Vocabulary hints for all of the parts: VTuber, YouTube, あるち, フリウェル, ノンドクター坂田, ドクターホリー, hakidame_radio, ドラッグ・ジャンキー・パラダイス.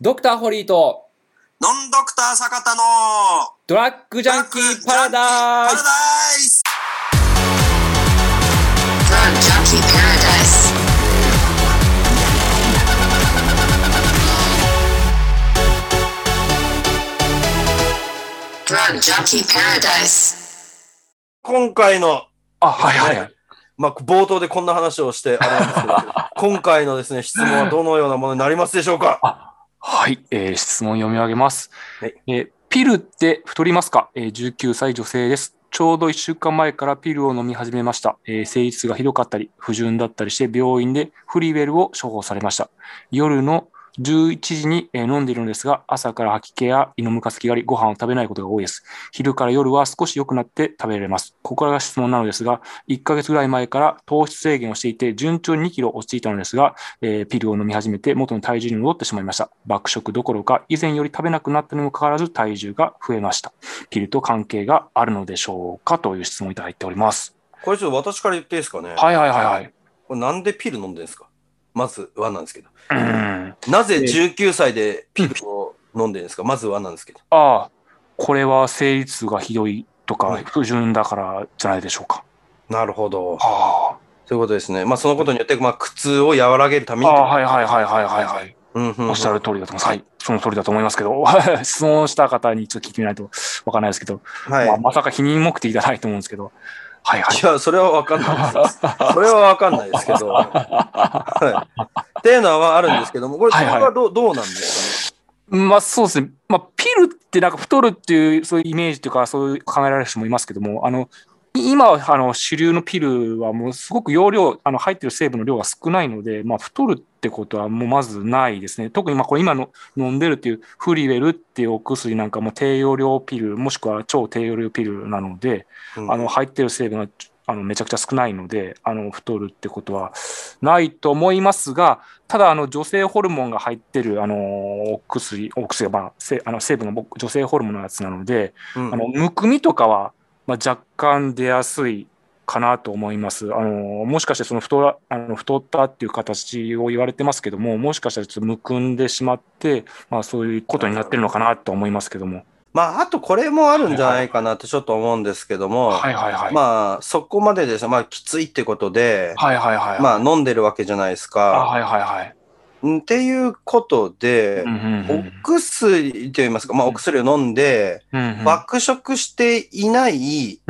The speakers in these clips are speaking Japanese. ドクターホリーとノンドクター坂田のドラッグジャンキーパラダイス。今回のまあ、冒頭でこんな話をしてあれなんですけど今回のですね質問はどのようなものになりますでしょうか。はい、質問読み上げます、ピルって太りますか、19歳女性です。ちょうど1週間前からピルを飲み始めました、生理痛がひどかったり不順だったりして病院でフリウェルを処方されました。夜の11時に飲んでいるのですが、朝から吐き気や胃のムカつきがあり、ご飯を食べないことが多いです。昼から夜は少し良くなって食べられます。ここからが質問なのですが、1ヶ月ぐらい前から糖質制限をしていて順調に2キロ落ちていたのですが、ピルを飲み始めて元の体重に戻ってしまいました。爆食どころか以前より食べなくなったにもかかわらず体重が増えました。ピルと関係があるのでしょうか、という質問をいただいております。これちょっと私から言っていいですかね。はい、これなんでピル飲んでるんですか。まずはなんですけど、なぜ19歳でピルを飲んでるんですか。まずはなんですけど、これは生理痛がひどいとか不順だからじゃないでしょうか。なるほど、そういうことですね。まあ、そのことによって、まあ、苦痛を和らげるためにおっしゃる通りだと思います。はい、その通りだと思いますけど質問した方にちょっと聞いてみないとわからないですけど、まさか避妊目的じゃないと思うんですけど、いや、それは分かんないです。それは分かんないですけど。っていうのはあるんですけども、これはどうなんですかね。まあ、そうですね。まあ、ピルってなんか太るっていう、そういうイメージというか、そういう考えられる人もいますけども、今主流のピルはもうすごく容量、入ってる成分の量が少ないので、まあ、太るってことはもうまずないですね。特にまあこれ今の飲んでるっていうフリウェルっていうお薬なんかも低容量ピル、もしくは超低容量ピルなので、入ってる成分がめちゃくちゃ少ないので、太るってことはないと思いますが、ただ女性ホルモンが入ってるお薬、まあ、成分が女性ホルモンのやつなので、むくみとかはまあ、若干出やすいかなと思います。もしかしてその太ったっていう形を言われてますけども、もしかしたらちょっとむくんでしまって、まあ、そういうことになってるのかなと思いますけども。まあ、あとこれもあるんじゃないかなってちょっと思うんですけども、まあ、そこまでですね、まあ、きついってことで、まあ、飲んでるわけじゃないですか。っていうことで、お薬といいますか、まあ、お薬を飲んで、爆食していない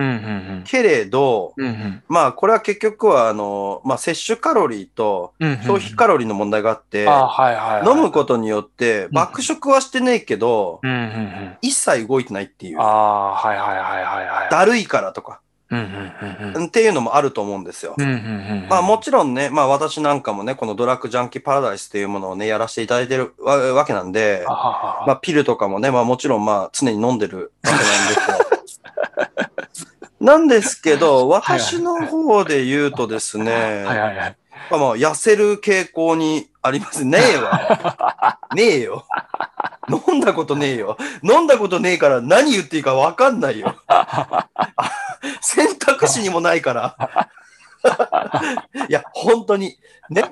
けれど、まあ、これは結局は、まあ、摂取カロリーと消費カロリーの問題があって、飲むことによって、爆食はしてねえけど、一切動いてないっていう。だるいからとか。っていうのもあると思うんですよ。まあ、もちろんね、まあ、私なんかもね、このドラッグジャンキーパラダイスというものをね、やらせていただいてるわけなんで、まあ、ピルとかもね、まあ、もちろんまあ常に飲んでるわけなんですけどなんですけど、私の方で言うとですね、まあ、痩せる傾向にありますね。ねえよ飲んだことねえよ。飲んだことねえから何言っていいか分かんないよ。選択肢にもないから。いや、本当に。ね。っ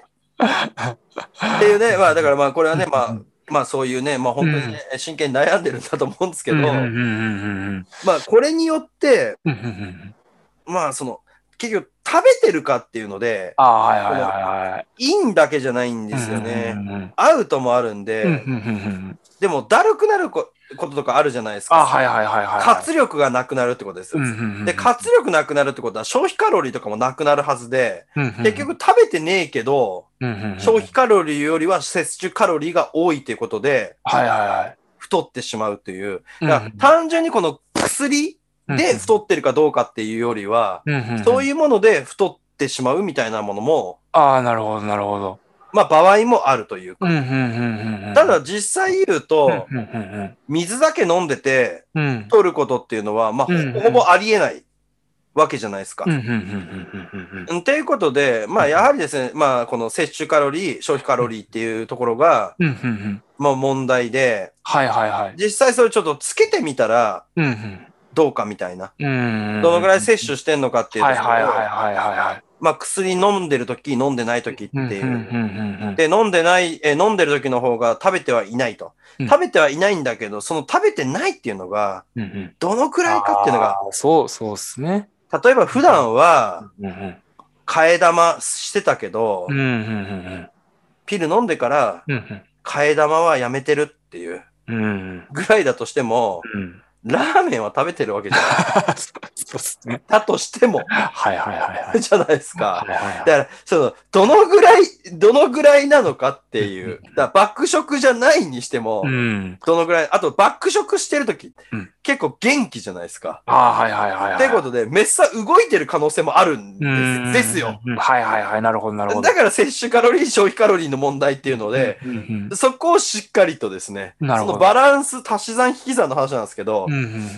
ていうね、まあ、だからまあ、これはね、まあ、そういうね、まあ、本当にね、真剣に悩んでるんだと思うんですけど、まあ、これによって、まあ、その、結局、食べてるかっていうので、いいだけじゃないんですよね。アウトもあるんで、でも、だるくなることとかあるじゃないですか。活力がなくなるってことです。で、活力なくなるってことは消費カロリーとかもなくなるはずで、結局食べてねえけど、消費カロリーよりは摂取カロリーが多いっていうことで、太ってしまうという。だから単純にこの薬で太ってるかどうかっていうよりは、そういうもので太ってしまうみたいなものも、なるほど。まあ、場合もあるというか。ただ実際言うと、水だけ飲んでて、取ることっていうのは、まあ、ほぼありえないわけじゃないですか。っていうことで、まあ、やはりですね、まあ、この摂取カロリー、消費カロリーっていうところが、まあ、問題で、実際それちょっとつけてみたら、どうかみたいな。どのぐらい摂取してんのかっていうところを。まあ、薬飲んでるとき、飲んでないときっていう。で、飲んでるときの方が食べてはいないと。食べてはいないんだけど、その食べてないっていうのが、どのくらいかっていうのが。そうですね。例えば普段は、替え玉してたけど、ピル飲んでから、替え玉はやめてるっていうぐらいだとしても、ラーメンは食べてるわけじゃない。そうですね。だとしても。はいはいはい。じゃないですか。だから、どのぐらいなのかっていう。だからバック食じゃないにしても、どのぐらい、あとバック食してるとき、結構元気じゃないですか。ああ、はいはいはい。ということで、めっさ動いてる可能性もあるんですよ。はいはいはい。なるほどなるほど。だから摂取カロリー、消費カロリーの問題っていうので、そこをしっかりとですね、そのバランス、足し算引き算の話なんですけど、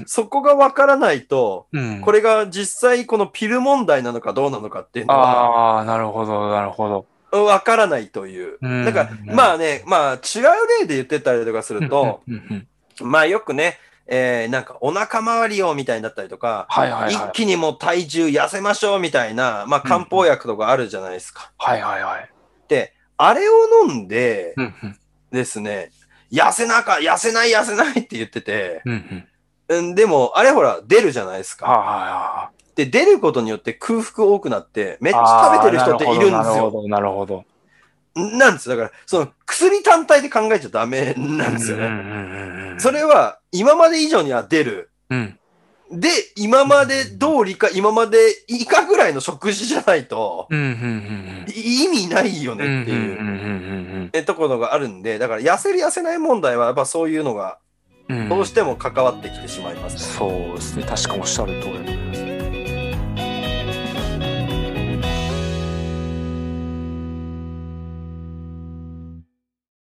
そこがわからないと、これが実際このピル問題なのかどうなのかっていうのは、ああ、なるほど、なるほど。わからないという。だから、まあね、まあ違う例で言ってたりとかすると、まあよくね、なんかお腹周りをみたいになったりとか、一気にもう体重痩せましょうみたいな、まあ漢方薬とかあるじゃないですか。はいはいはい。で、あれを飲んでですね、痩せない痩せないって言ってて、でも、あれほら、出るじゃないですか。で、出ることによって空腹多くなって、めっちゃ食べてる人っているんですよ。なるほど、なるほど。なんですよ。だから、その、薬単体で考えちゃダメなんですよね。それは、今まで以上には出る。うん、で、今まで通りか、今まで以下ぐらいの食事じゃないと、意味ないよねっていう、ところがあるんで、だから、痩せる痩せない問題は、やっぱそういうのが、どうしても関わってきてしまいますね。そうですね、確かおっしゃる通り。